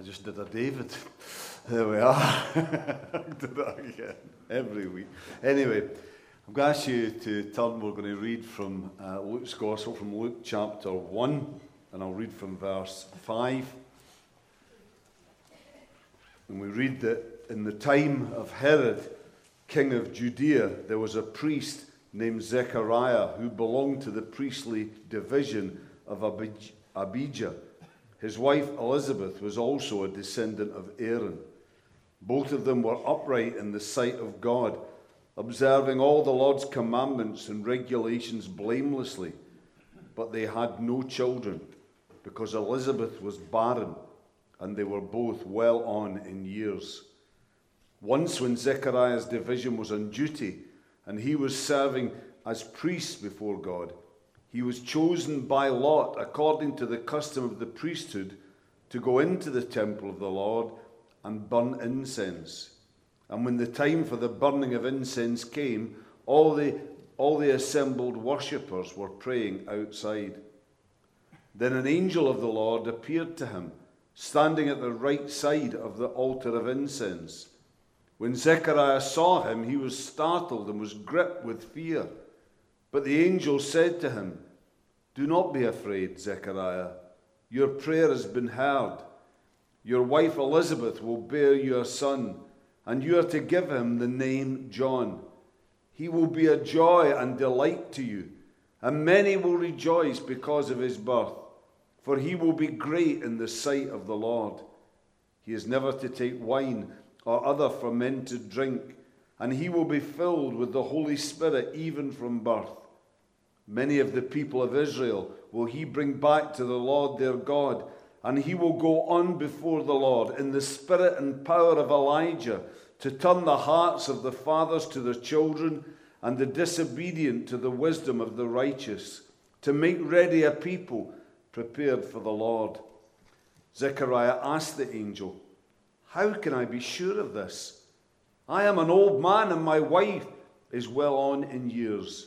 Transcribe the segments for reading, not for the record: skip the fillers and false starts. I just did a David. There we are. I did that again every week. Anyway, I'm going to ask you to turn. We're going to read from Luke's Gospel, from Luke chapter 1, and I'll read from verse 5. And we read that in the time of Herod, king of Judea, there was a priest named Zechariah who belonged to the priestly division of Abijah. His wife Elizabeth was also a descendant of Aaron. Both of them were upright in the sight of God, observing all the Lord's commandments and regulations blamelessly. But they had no children, because Elizabeth was barren, and they were both well on in years. Once, when Zechariah's division was on duty, and he was serving as priest before God, he was chosen by lot, according to the custom of the priesthood, to go into the temple of the Lord and burn incense. And when the time for the burning of incense came, all the assembled worshippers were praying outside. Then an angel of the Lord appeared to him, standing at the right side of the altar of incense. When Zechariah saw him, he was startled and was gripped with fear. But the angel said to him, "Do not be afraid, Zechariah. Your prayer has been heard. Your wife Elizabeth will bear you a son, and you are to give him the name John. He will be a joy and delight to you, and many will rejoice because of his birth, for he will be great in the sight of the Lord. He is never to take wine or other fermented drink, and he will be filled with the Holy Spirit even from birth. Many of the people of Israel will he bring back to the Lord their God, and he will go on before the Lord in the spirit and power of Elijah to turn the hearts of the fathers to their children and the disobedient to the wisdom of the righteous, to make ready a people prepared for the Lord." Zechariah asked the angel, "How can I be sure of this? I am an old man, and my wife is well on in years."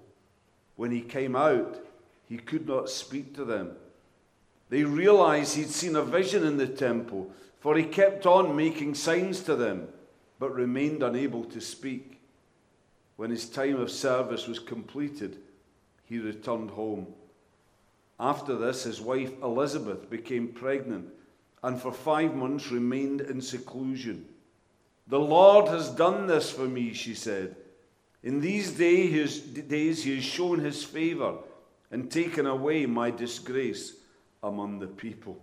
When he came out, he could not speak to them. They realized he'd seen a vision in the temple, for he kept on making signs to them, but remained unable to speak. When his time of service was completed, he returned home. After this, his wife Elizabeth became pregnant, and for 5 months remained in seclusion. "The Lord has done this for me," she said. "In these days he has shown his favor and taken away my disgrace among the people."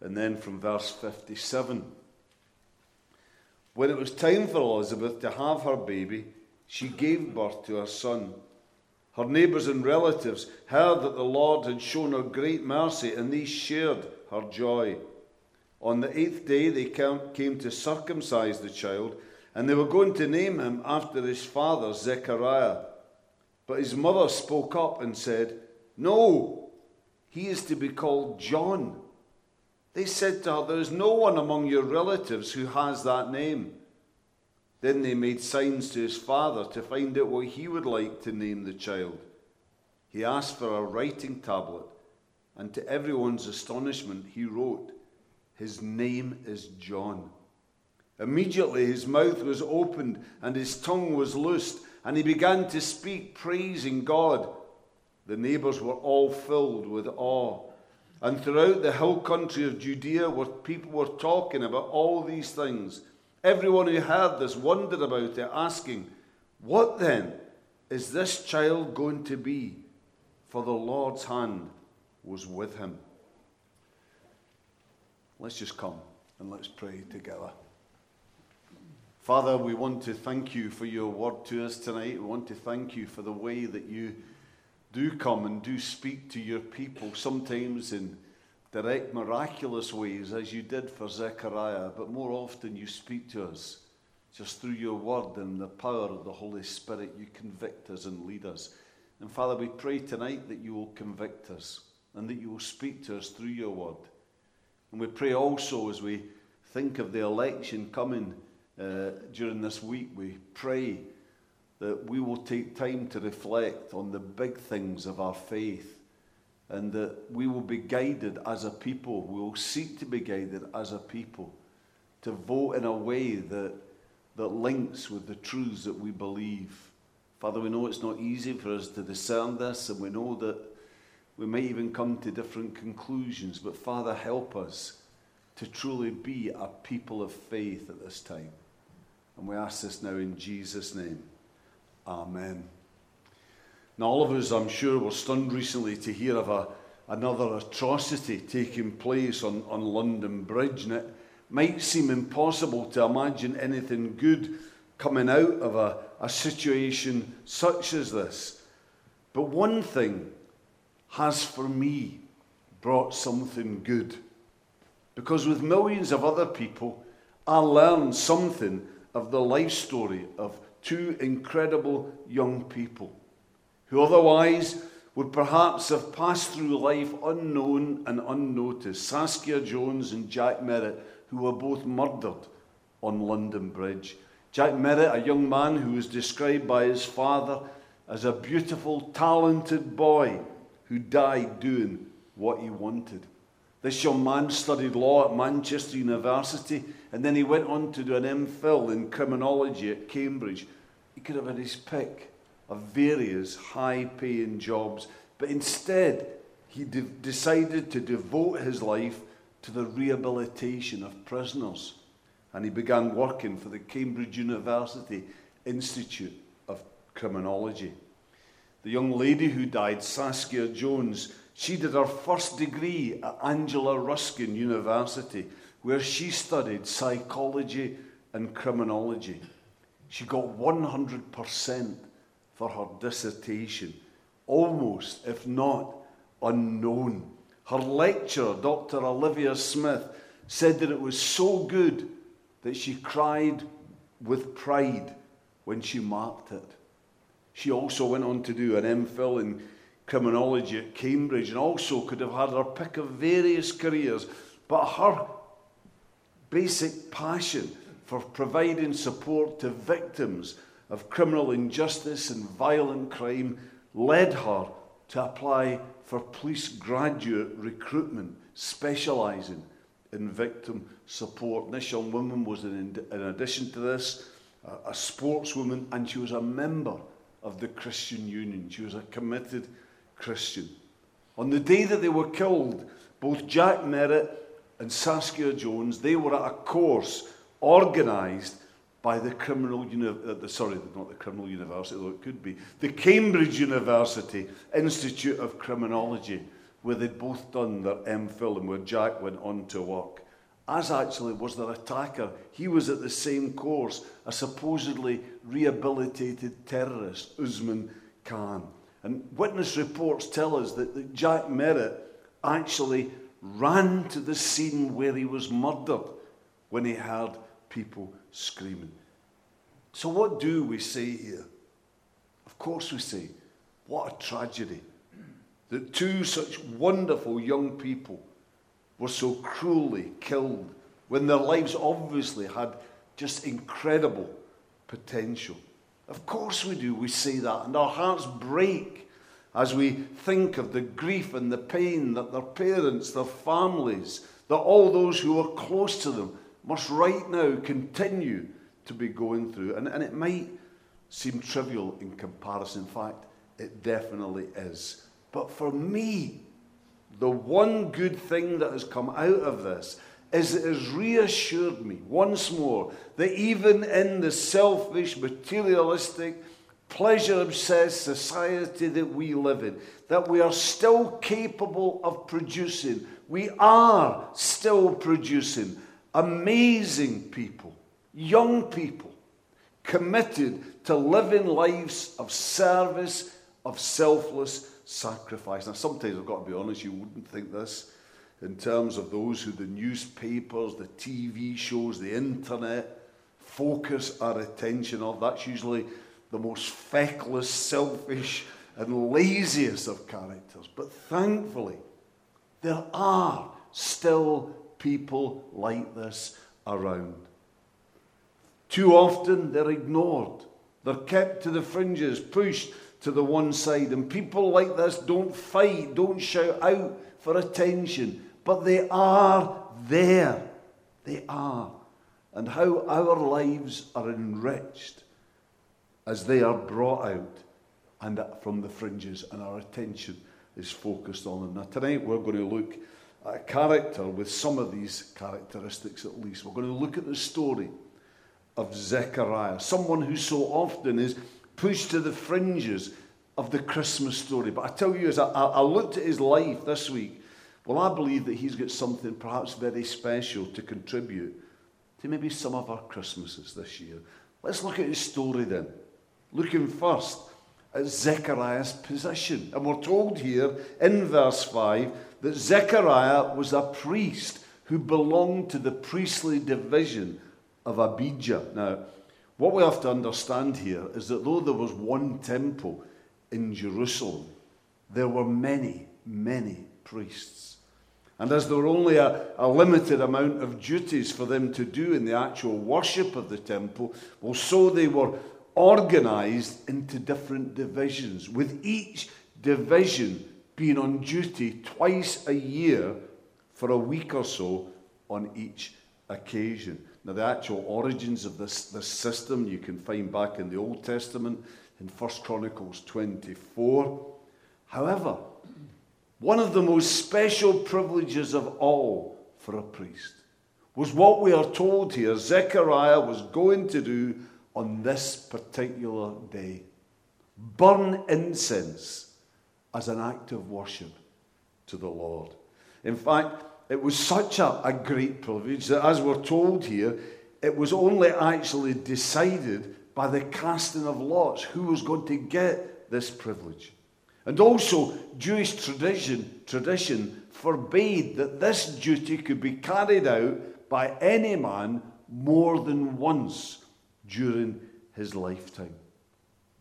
And then from verse 57. When it was time for Elizabeth to have her baby, she gave birth to her son. Her neighbors and relatives heard that the Lord had shown her great mercy, and they shared her joy. On the 8th day, they came to circumcise the child, and they were going to name him after his father, Zechariah. But his mother spoke up and said, "No, he is to be called John." They said to her, "There is no one among your relatives who has that name." Then they made signs to his father to find out what he would like to name the child. He asked for a writing tablet, and to everyone's astonishment, he wrote, "His name is John." Immediately his mouth was opened and his tongue was loosed, and he began to speak, praising God. The neighbors were all filled with awe, and throughout the hill country of Judea, where people were talking about all these things. Everyone who heard this wondered about it, asking, "What then is this child going to be?" For the Lord's hand was with him. Let's just come and let's pray together. Father, we want to thank you for your word to us tonight. We want to thank you for the way that you do come and do speak to your people, sometimes in direct, miraculous ways, as you did for Zechariah, but more often you speak to us just through your word and the power of the Holy Spirit. You convict us and lead us. And Father, we pray tonight that you will convict us and that you will speak to us through your word. And we pray also, as we think of the election coming during this week, we pray that we will take time to reflect on the big things of our faith, and that we will be guided as a people. We will seek to be guided as a people to vote in a way that links with the truths that we believe. Father, we know it's not easy for us to discern this, and we know that we may even come to different conclusions, but Father, help us to truly be a people of faith at this time. And we ask this now in Jesus' name. Amen. Now, all of us, I'm sure, were stunned recently to hear of another atrocity taking place on London Bridge, and it might seem impossible to imagine anything good coming out of a situation such as this. But one thing has, for me, brought something good. Because with millions of other people, I learned something of the life story of two incredible young people who otherwise would perhaps have passed through life unknown and unnoticed. Saskia Jones and Jack Merritt, who were both murdered on London Bridge. Jack Merritt, a young man who was described by his father as a beautiful, talented boy who died doing what he wanted. This young man studied law at Manchester University, and then he went on to do an MPhil in criminology at Cambridge. He could have had his pick of various high-paying jobs, but instead he decided to devote his life to the rehabilitation of prisoners, and he began working for the Cambridge University Institute of Criminology. The young lady who died, Saskia Jones, she did her first degree at Angela Ruskin University, where she studied psychology and criminology. She got 100% for her dissertation, almost, if not, unknown. Her lecturer, Dr. Olivia Smith, said that it was so good that she cried with pride when she marked it. She also went on to do an MPhil in criminology at Cambridge, and also could have had her pick of various careers, but her basic passion for providing support to victims of criminal injustice and violent crime led her to apply for police graduate recruitment, specialising in victim support. And this young woman was, in addition to this, a sportswoman, and she was a member of the Christian Union. She was a committed Christian. On the day that they were killed, both Jack Merritt and Saskia Jones, they were at a course organised by the the Cambridge University Institute of Criminology, where they'd both done their MPhil and where Jack went on to work. As actually was their attacker. He was at the same course, a supposedly rehabilitated terrorist, Usman Khan. And witness reports tell us that Jack Merritt actually ran to the scene where he was murdered when he heard people screaming. So what do we say here? Of course we say, what a tragedy that two such wonderful young people were so cruelly killed when their lives obviously had just incredible potential. Of course we do, we say that, and our hearts break as we think of the grief and the pain that their parents, their families, that all those who were close to them must right now continue to be going through. And it might seem trivial in comparison. In fact, it definitely is. But for me, the one good thing that has come out of this is it has reassured me once more that even in the selfish, materialistic, pleasure-obsessed society that we live in, that we are still capable of producing. We are still producing amazing people, young people, committed to living lives of service, of selfless sacrifice. Now, sometimes I've got to be honest, you wouldn't think this. in terms of those who the newspapers, the TV shows, the internet focus our attention on. That's usually the most feckless, selfish, and laziest of characters. But thankfully, there are still people like this around. Too often, they're ignored. They're kept to the fringes, pushed to the one side. And people like this don't fight, don't shout out for attention. But they are there. They are. And how our lives are enriched as they are brought out and from the fringes, and our attention is focused on them. Now tonight we're going to look at a character with some of these characteristics at least. We're going to look at the story of Zechariah, someone who so often is pushed to the fringes of the Christmas story. But I tell you, as I looked at his life this week, well, I believe that he's got something perhaps very special to contribute to maybe some of our Christmases this year. Let's look at his story then. Looking first at Zechariah's position. And we're told here in verse 5 that Zechariah was a priest who belonged to the priestly division of Abijah. Now, what we have to understand here is that though there was one temple in Jerusalem, there were many, many priests. And as there were only a limited amount of duties for them to do in the actual worship of the temple, well, so they were organized into different divisions, with each division being on duty twice a year for a week or so on each occasion. Now, the actual origins of this system you can find back in the Old Testament in 1 Chronicles 24. However, one of the most special privileges of all for a priest was what we are told here Zechariah was going to do on this particular day: burn incense as an act of worship to the Lord. In fact, it was such a great privilege that, as we're told here, it was only actually decided by the casting of lots who was going to get this privilege. And also, Jewish tradition forbade that this duty could be carried out by any man more than once during his lifetime.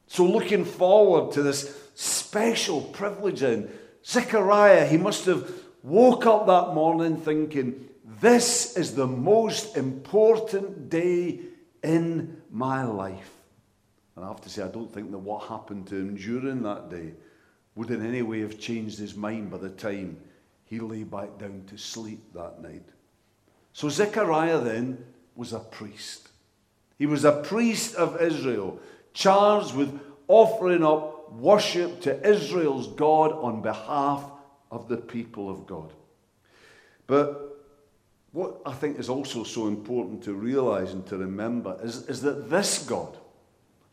So looking forward to this special privilege then, Zechariah, he must have woke up that morning thinking, this is the most important day in my life. And I have to say, I don't think that what happened to him during that day would in any way have changed his mind by the time he lay back down to sleep that night. So Zechariah then was a priest. He was a priest of Israel, charged with offering up worship to Israel's God on behalf of the people of God. But what I think is also so important to realize and to remember is that this God,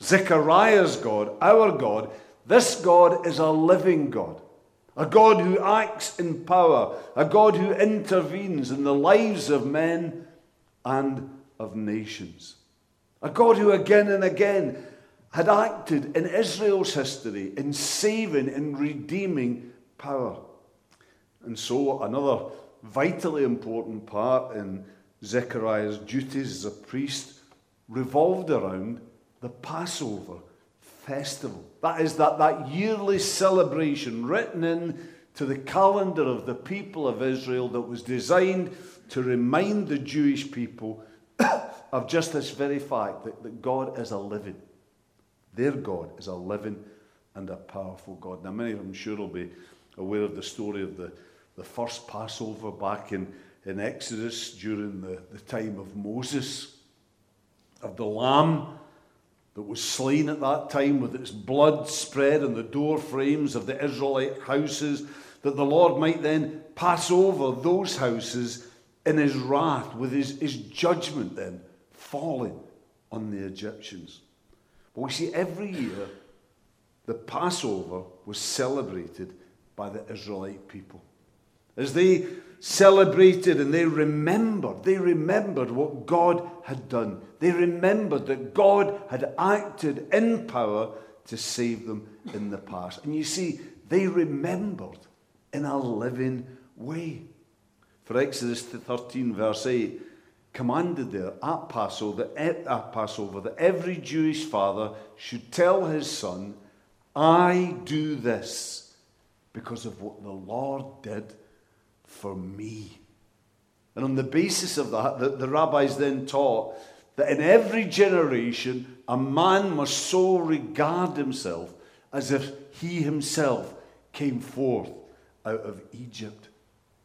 Zechariah's God, our God, this God is a living God, a God who acts in power, a God who intervenes in the lives of men and of nations, a God who again and again had acted in Israel's history in saving and redeeming power. And so another vitally important part in Zechariah's duties as a priest revolved around the Passover festival. That is that yearly celebration written in to the calendar of the people of Israel that was designed to remind the Jewish people of just this very fact that God is a living. Their God is a living and a powerful God. Now, many of them, I'm sure, will be aware of the story of the first Passover back in Exodus during the time of Moses, of the lamb that was slain at that time with its blood spread on the door frames of the Israelite houses, that the Lord might then pass over those houses in his wrath, with his judgment then falling on the Egyptians. But we see every year the Passover was celebrated by the Israelite people. As they celebrated and they remembered what God had done. They remembered that God had acted in power to save them in the past. And you see, they remembered in a living way. For Exodus 13 verse 8 commanded there at Passover that every Jewish father should tell his son, I do this because of what the Lord did for me. And on the basis of that, the rabbis then taught that in every generation, a man must so regard himself as if he himself came forth out of Egypt.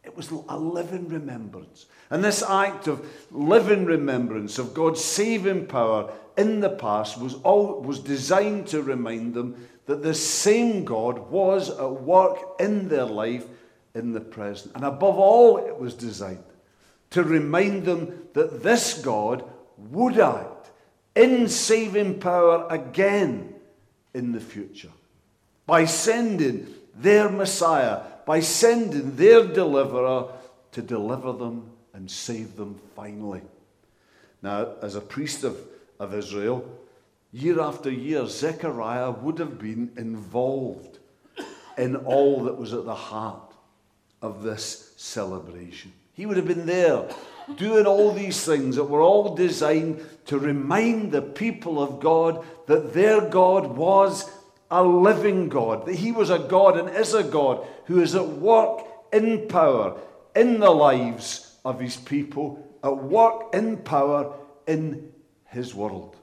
It was a living remembrance. And this act of living remembrance of God's saving power in the past was designed to remind them that the same God was at work in their life in the present. And above all, it was designed to remind them that this God would act in saving power again in the future by sending their Messiah, by sending their deliverer to deliver them and save them finally. Now, as a priest of Israel, year after year, Zechariah would have been involved in all that was at the heart of this celebration. He would have been there doing all these things that were all designed to remind the people of God that their God was a living God, that he was a God and is a God who is at work in power in the lives of his people, at work in power in his world.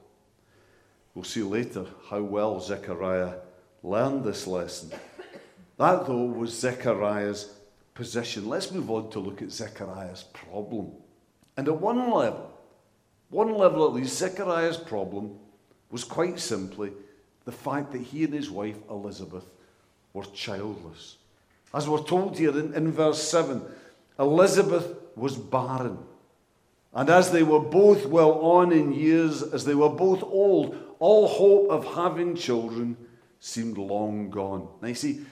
We'll see later how well Zechariah learned this lesson. That, though, was Zechariah's position. Let's move on to look at Zechariah's problem. And at one level at least, Zechariah's problem was quite simply the fact that he and his wife Elizabeth were childless. As we're told here in verse 7, Elizabeth was barren. And as they were both well on in years, as they were both old, all hope of having children seemed long gone. Now you see,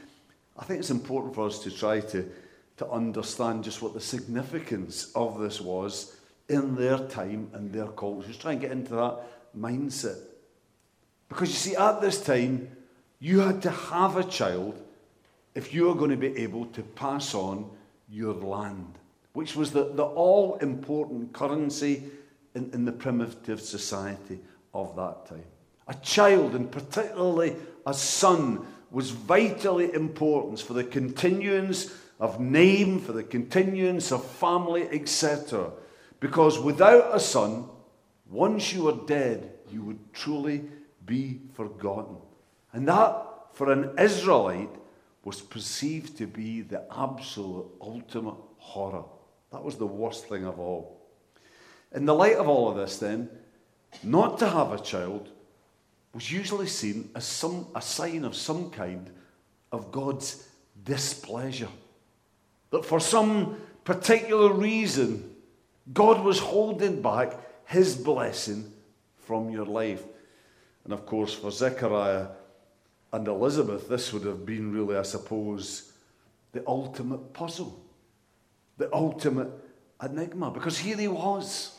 I think it's important for us to try to understand just what the significance of this was in their time and their culture. Just try and get into that mindset. Because you see, at this time, you had to have a child if you were going to be able to pass on your land, which was the all-important currency in the primitive society of that time. A child, and particularly a son, was vitally important for the continuance of name, for the continuance of family, etc. Because without a son, once you were dead, you would truly be forgotten. And that, for an Israelite, was perceived to be the absolute ultimate horror. That was the worst thing of all. In the light of all of this, then, not to have a child was usually seen as a sign of some kind of God's displeasure. That for some particular reason, God was holding back his blessing from your life. And of course, for Zechariah and Elizabeth, this would have been really, I suppose, the ultimate puzzle, the ultimate enigma. Because here he was,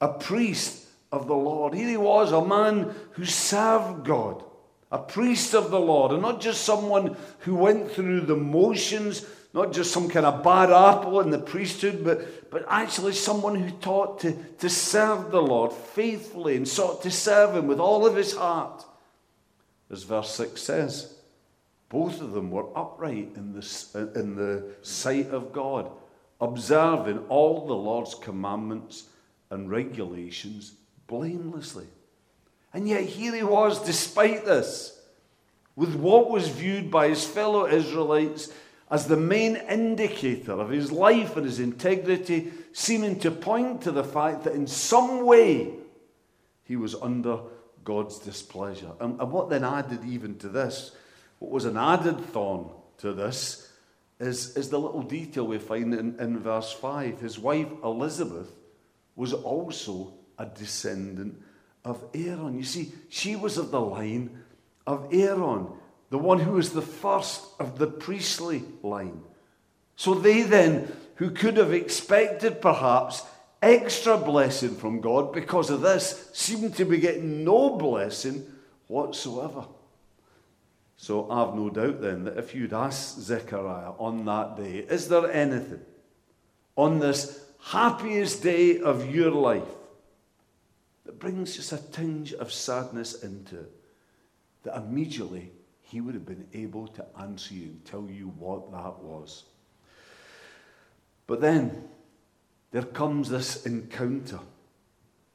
a priest of the Lord. Here he was, a man who served God, a priest of the Lord, and not just someone who went through the motions, not just some kind of bad apple in the priesthood, but actually someone who taught to serve the Lord faithfully and sought to serve him with all of his heart. As verse 6 says, both of them were upright in the sight of God, observing all the Lord's commandments and regulations blamelessly. And yet here he was, despite this, with what was viewed by his fellow Israelites as the main indicator of his life and his integrity, seeming to point to the fact that in some way he was under God's displeasure. And what then added even to this, what was an added thorn to this, is the little detail we find in verse 5. His wife Elizabeth was also a descendant of Aaron. You see, she was of the line of Aaron, the one who was the first of the priestly line. So they then, who could have expected perhaps extra blessing from God because of this, seemed to be getting no blessing whatsoever. So I've no doubt then that if you'd asked Zechariah on that day, is there anything on this happiest day of your life, that brings just a tinge of sadness into it, that immediately he would have been able to answer you and tell you what that was. But then there comes this encounter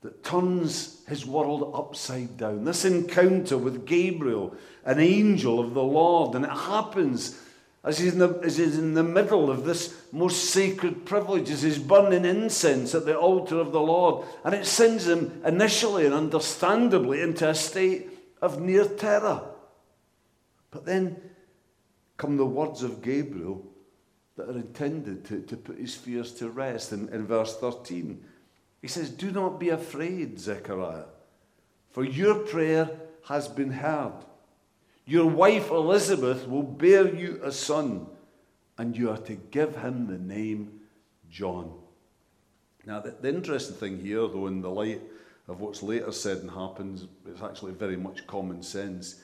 that turns his world upside down. This encounter with Gabriel, an angel of the Lord, and it happens as he's in the middle of this most sacred privilege, as he's burning incense at the altar of the Lord. And it sends him initially and understandably into a state of near terror. But then come the words of Gabriel that are intended to put his fears to rest. In verse 13, he says, "Do not be afraid, Zechariah, for your prayer has been heard. Your wife Elizabeth will bear you a son, and you are to give him the name John." Now, the interesting thing here, though, in the light of what's later said and happens, it's actually very much common sense.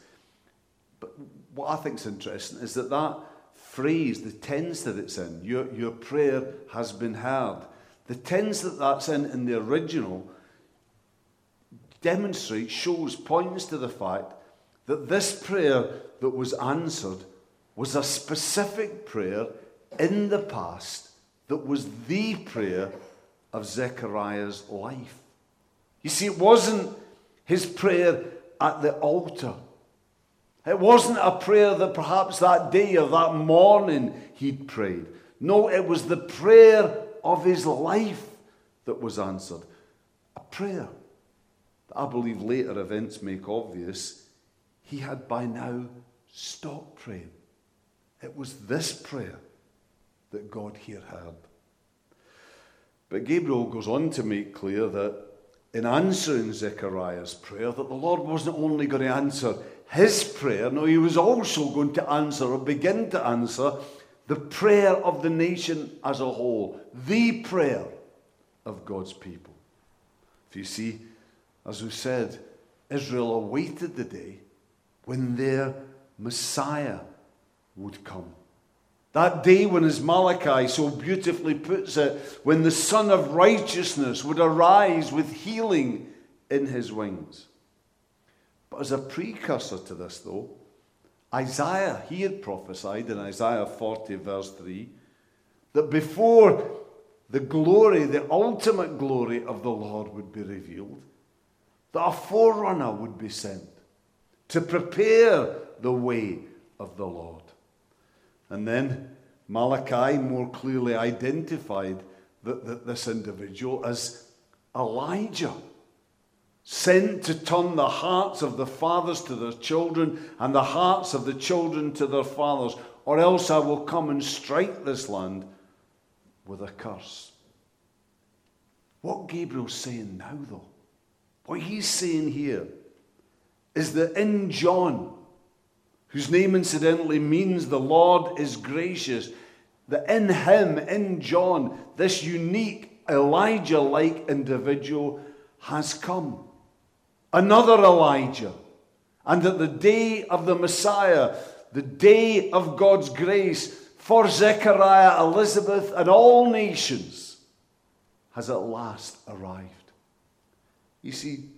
But what I think is interesting is that phrase, the tense that it's in, your prayer has been heard, the tense that's in the original demonstrates, shows, points to the fact that this prayer that was answered was a specific prayer in the past that was the prayer of Zechariah's life. You see, it wasn't his prayer at the altar. It wasn't a prayer that perhaps that day or that morning he'd prayed. No, it was the prayer of his life that was answered. A prayer that I believe later events make obvious he had by now stopped praying. It was this prayer that God here heard. But Gabriel goes on to make clear that in answering Zechariah's prayer, that the Lord wasn't only going to answer his prayer, no, he was also going to answer or begin to answer the prayer of the nation as a whole, the prayer of God's people. If you see, as we said, Israel awaited the day when their Messiah would come. That day when, as Malachi so beautifully puts it, when the Son of Righteousness would arise with healing in his wings. But as a precursor to this, though, Isaiah, he had prophesied in Isaiah 40 verse 3, that before the glory, the ultimate glory of the Lord would be revealed, that a forerunner would be sent to prepare the way of the Lord. And then Malachi more clearly identified that this individual as Elijah, sent to turn the hearts of the fathers to their children and the hearts of the children to their fathers, or else I will come and strike this land with a curse. What Gabriel's saying now, though, what he's saying here, is that in John, whose name incidentally means the Lord is gracious, that in him, in John, this unique Elijah-like individual has come. Another Elijah. And that the day of the Messiah, the day of God's grace for Zechariah, Elizabeth, and all nations has at last arrived. You see,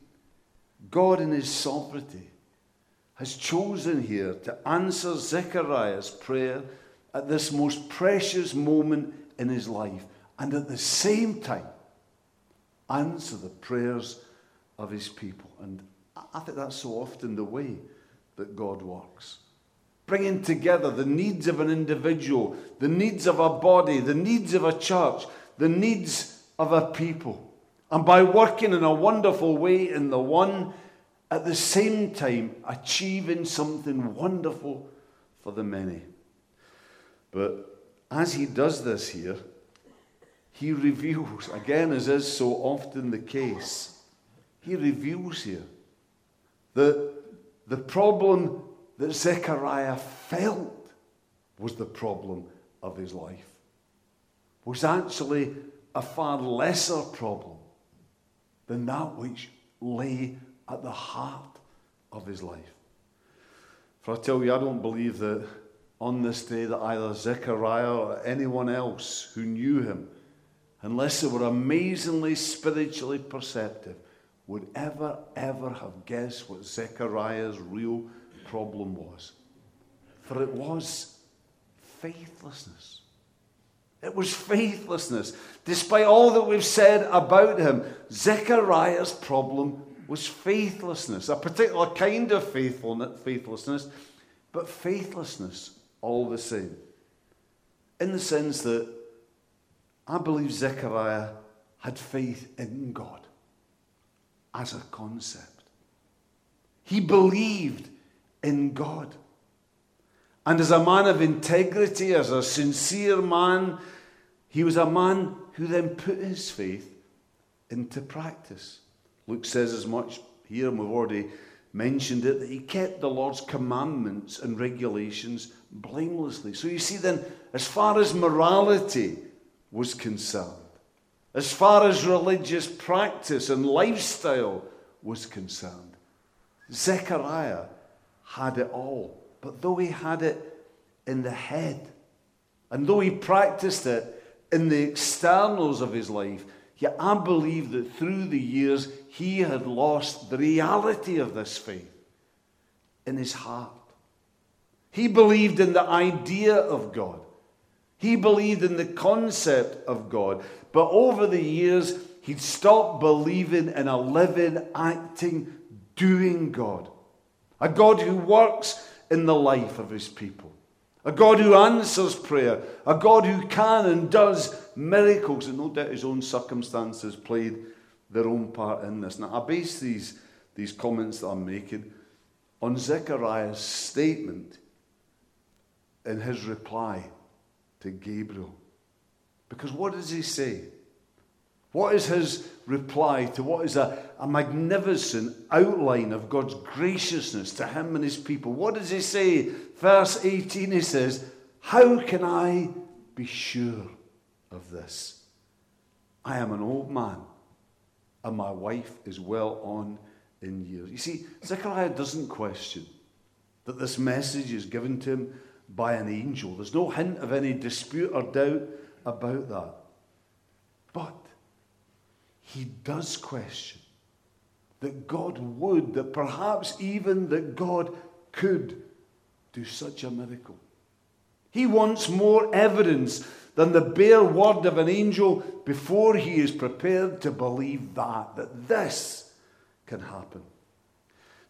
God in his sovereignty has chosen here to answer Zechariah's prayer at this most precious moment in his life, and at the same time answer the prayers of his people. And I think that's so often the way that God works, bringing together the needs of an individual, the needs of a body, the needs of a church, the needs of a people, and by working in a wonderful way in the one, at the same time achieving something wonderful for the many. But as he does this here, he reveals, again, as is so often the case, he reveals here the problem that Zechariah felt was the problem of his life was actually a far lesser problem than that which lay at the heart of his life. For I tell you, I don't believe that on this day that either Zechariah or anyone else who knew him unless they were amazingly spiritually perceptive, would ever have guessed what Zechariah's real problem was. For it was faithlessness. It was faithlessness. Despite all that we've said about him, Zechariah's problem was faithlessness, a particular kind of faithlessness, but faithlessness all the same. In the sense that I believe Zechariah had faith in God as a concept. He believed in God. And as a man of integrity, as a sincere man, he was a man who then put his faith into practice. Luke says as much here, and we've already mentioned it, that he kept the Lord's commandments and regulations blamelessly. So you see then, as far as morality was concerned, as far as religious practice and lifestyle was concerned, Zechariah had it all. But though he had it in the head, and though he practiced it in the externals of his life, yet I believe that through the years, he had lost the reality of this faith in his heart. He believed in the idea of God. He believed in the concept of God. But over the years, he'd stopped believing in a living, acting, doing God. A God who works in the life of his people. A God who answers prayer. A God who can and does miracles. And no doubt his own circumstances played their own part in this. Now I base these comments that I'm making on Zechariah's statement in his reply to Gabriel. Because what does he say? What is his reply to what is a magnificent outline of God's graciousness to him and his people? What does he say? Verse 18, he says, "How can I be sure of this? I am an old man, and my wife is well on in years." You see, Zechariah doesn't question that this message is given to him by an angel. There's no hint of any dispute or doubt about that. But he does question that God would, that perhaps even that God could do such a miracle. He wants more evidence than the bare word of an angel before he is prepared to believe that this can happen.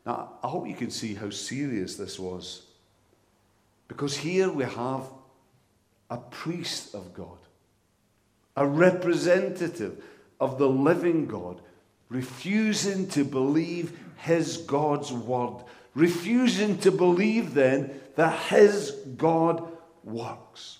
Now, I hope you can see how serious this was, because here we have a priest of God, a representative of the living God, refusing to believe his God's word, refusing to believe then that his God works.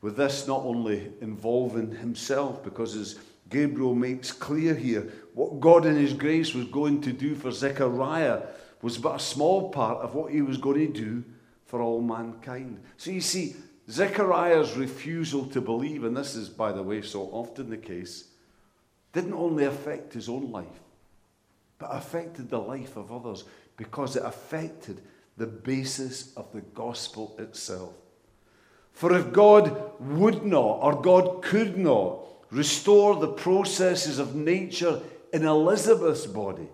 With this not only involving himself, because as Gabriel makes clear here, what God in his grace was going to do for Zechariah was but a small part of what he was going to do for all mankind. So you see, Zechariah's refusal to believe, and this is, by the way, so often the case, didn't only affect his own life, but affected the life of others, because it affected the basis of the gospel itself. For if God would not, or God could not, restore the processes of nature in Elizabeth's body,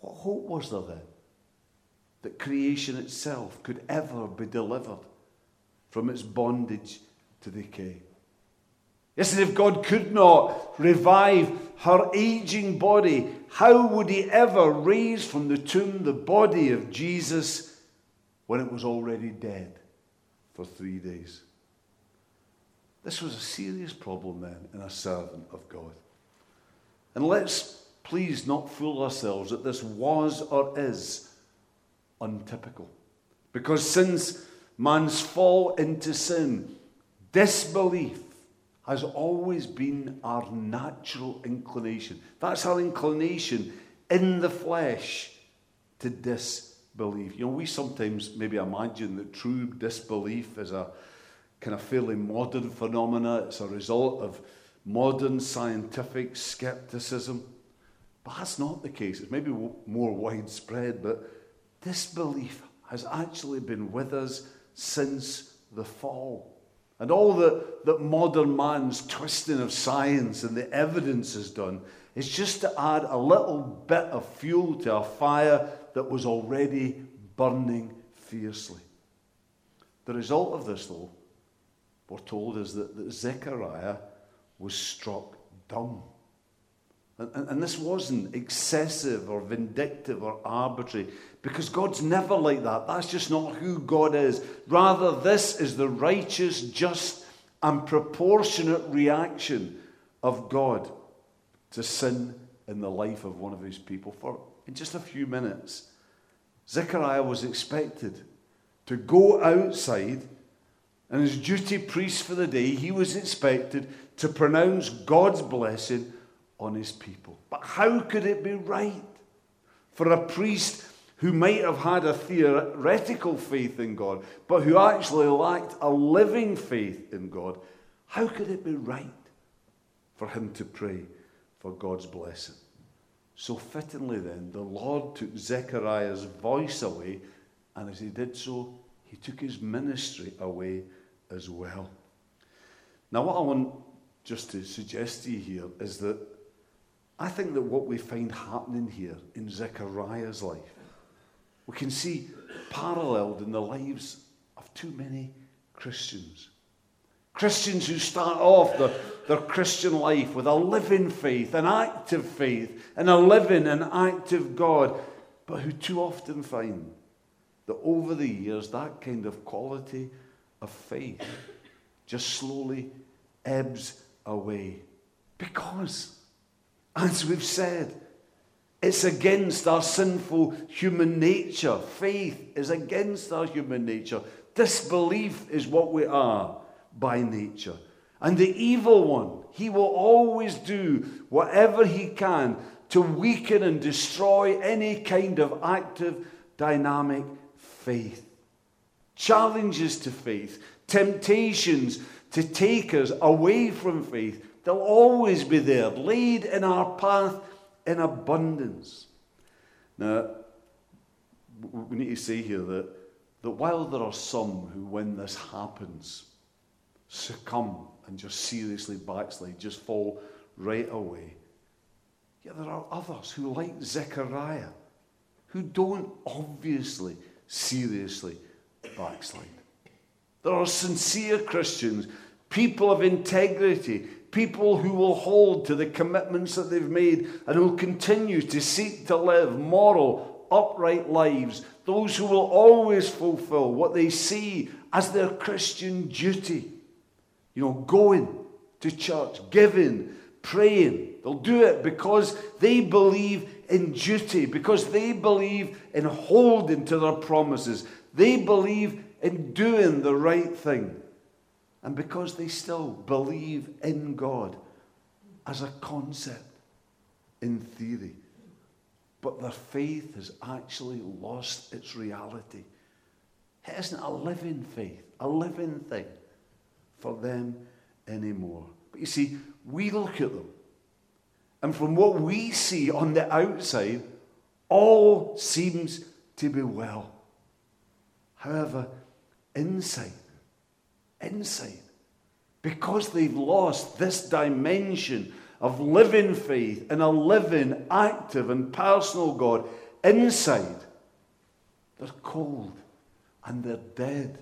what hope was there then that creation itself could ever be delivered from its bondage to decay? Yes, and if God could not revive her aging body, how would he ever raise from the tomb the body of Jesus when it was already dead for 3 days? This was a serious problem then in a servant of God. And let's please not fool ourselves that this was or is untypical. Because since man's fall into sin, disbelief has always been our natural inclination. That's our inclination in the flesh, to disbelieve. You know, we sometimes maybe imagine that true disbelief is a kind of fairly modern phenomena. It's a result of modern scientific skepticism. But that's not the case. It's maybe more widespread, but disbelief has actually been with us since the fall. And all that modern man's twisting of science and the evidence has done is just to add a little bit of fuel to a fire that was already burning fiercely. The result of this, though, we're told, is that Zechariah was struck dumb. And this wasn't excessive or vindictive or arbitrary, because God's never like that. That's just not who God is. Rather, this is the righteous, just, and proportionate reaction of God to sin in the life of one of his people. For in just a few minutes, Zechariah was expected to go outside, and as duty priest for the day, he was expected to pronounce God's blessing on his people. But how could it be right for a priest who might have had a theoretical faith in God, but who actually lacked a living faith in God? How could it be right for him to pray for God's blessing? So fittingly then, the Lord took Zechariah's voice away, and as he did so, he took his ministry away as well. Now, what I want just to suggest to you here is that I think that what we find happening here in Zechariah's life, we can see paralleled in the lives of too many Christians. Christians who start off their Christian life with a living faith, an active faith, and a living and active God, but who too often find that over the years, that kind of quality of faith just slowly ebbs away. Because, as we've said, it's against our sinful human nature. Faith is against our human nature. Disbelief is what we are by nature. And the evil one, he will always do whatever he can to weaken and destroy any kind of active, dynamic faith. Challenges to faith, temptations to take us away from faith, they'll always be there, laid in our path in abundance. Now, we need to say here that while there are some who, when this happens, succumb and just seriously backslide, just fall right away, yet there are others who, like Zechariah, who don't obviously seriously backslide. There are sincere Christians, people of integrity, people who will hold to the commitments that they've made and will continue to seek to live moral, upright lives, those who will always fulfill what they see as their Christian duty. You know, going to church, giving, praying. They'll do it because they believe in duty, because they believe in holding to their promises. They believe in doing the right thing. And because they still believe in God as a concept, in theory. But their faith has actually lost its reality. It isn't a living faith, a living thing for them anymore. But you see, we look at them, and from what we see on the outside, all seems to be well. However, inside, because they've lost this dimension of living faith and a living, active and personal God, inside, they're cold and they're dead.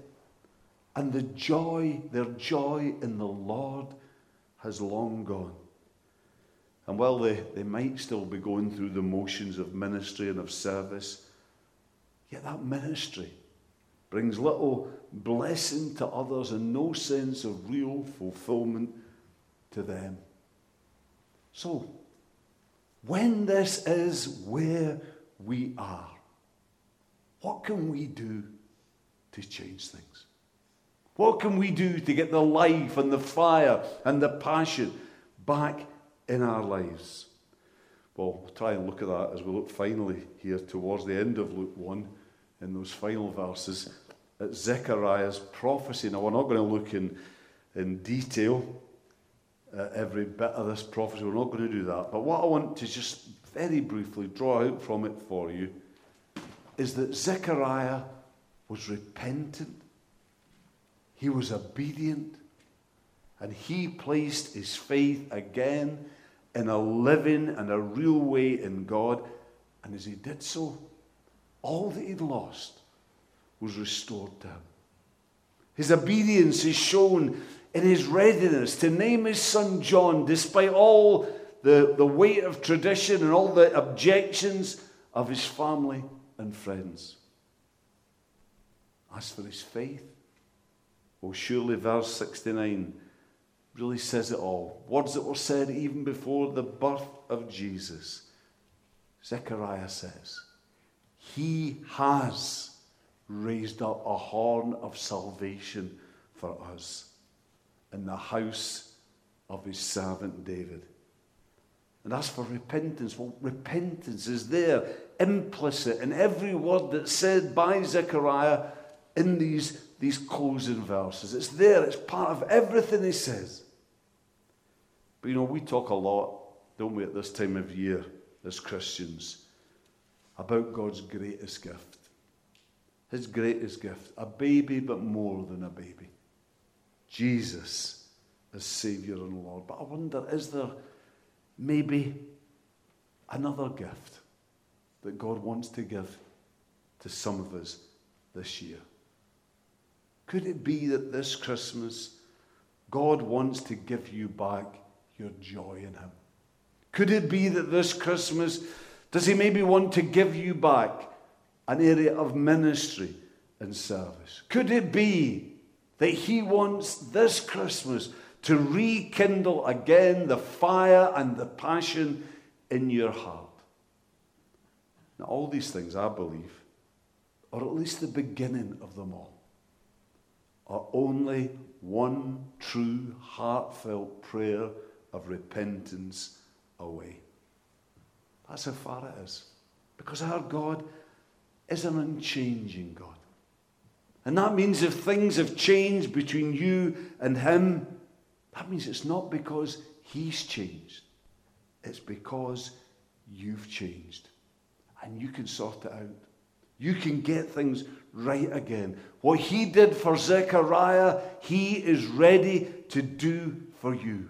And their joy in the Lord has long gone. And while they might still be going through the motions of ministry and of service, yet that ministry brings little blessing to others and no sense of real fulfillment to them. So, when this is where we are, what can we do to change things? What can we do to get the life and the fire and the passion back in our lives? Well, we'll try and look at that as we look finally here towards the end of Luke 1 in those final verses at Zechariah's prophecy. Now, we're not going to look in detail at every bit of this prophecy. We're not going to do that. But what I want to just very briefly draw out from it for you is that Zechariah was repentant. He was obedient. And he placed his faith again in a living and a real way in God. And as he did so, all that he'd lost was restored to him. His obedience is shown in his readiness to name his son John, despite all the weight of tradition and all the objections of his family and friends. As for his faith, well, surely verse 69 really says it all. Words that were said even before the birth of Jesus. Zechariah says, he has raised up a horn of salvation for us in the house of his servant David. And as for repentance, well, repentance is there, implicit in every word that's said by Zechariah in these closing verses. It's there, it's part of everything he says. But we talk a lot, don't we, at this time of year as Christians, about God's greatest gift. His greatest gift, a baby, but more than a baby. Jesus as Savior and Lord. But I wonder, is there maybe another gift that God wants to give to some of us this year? Could it be that this Christmas, God wants to give you back your joy in him? Could it be that this Christmas, does he maybe want to give you back an area of ministry and service? Could it be that he wants this Christmas to rekindle again the fire and the passion in your heart? Now, all these things, I believe, or at least the beginning of them all, are only one true heartfelt prayer of repentance away. That's how far it is. Because our God is an unchanging God. And that means if things have changed between you and him, that means it's not because he's changed. It's because you've changed. And you can sort it out. You can get things right again. What he did for Zechariah, he is ready to do for you.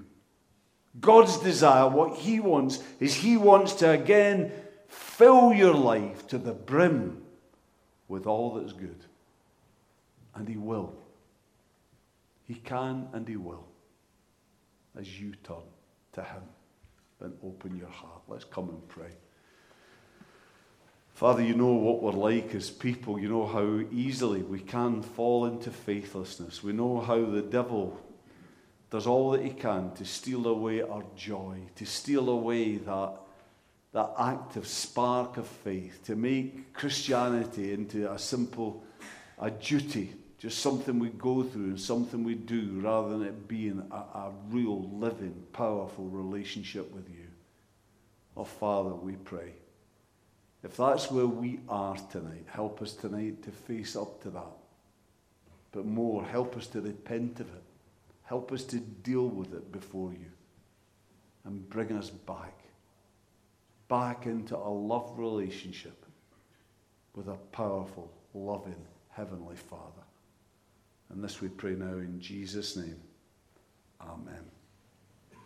God's desire, what he wants, is he wants to again fill your life to the brim with all that's good. And he will. He can and he will. As you turn to him and open your heart. Let's come and pray. Father, you know what we're like as people. You know how easily we can fall into faithlessness. We know how the devil does all that he can to steal away our joy, to steal away that active spark of faith, to make Christianity into a duty, just something we go through and something we do, rather than it being a real, living, powerful relationship with you. Oh, Father, we pray. If that's where we are tonight, help us tonight to face up to that. But more, help us to repent of it. Help us to deal with it before you. And bring us back into a love relationship with a powerful, loving Heavenly Father. And this we pray now in Jesus' name. Amen.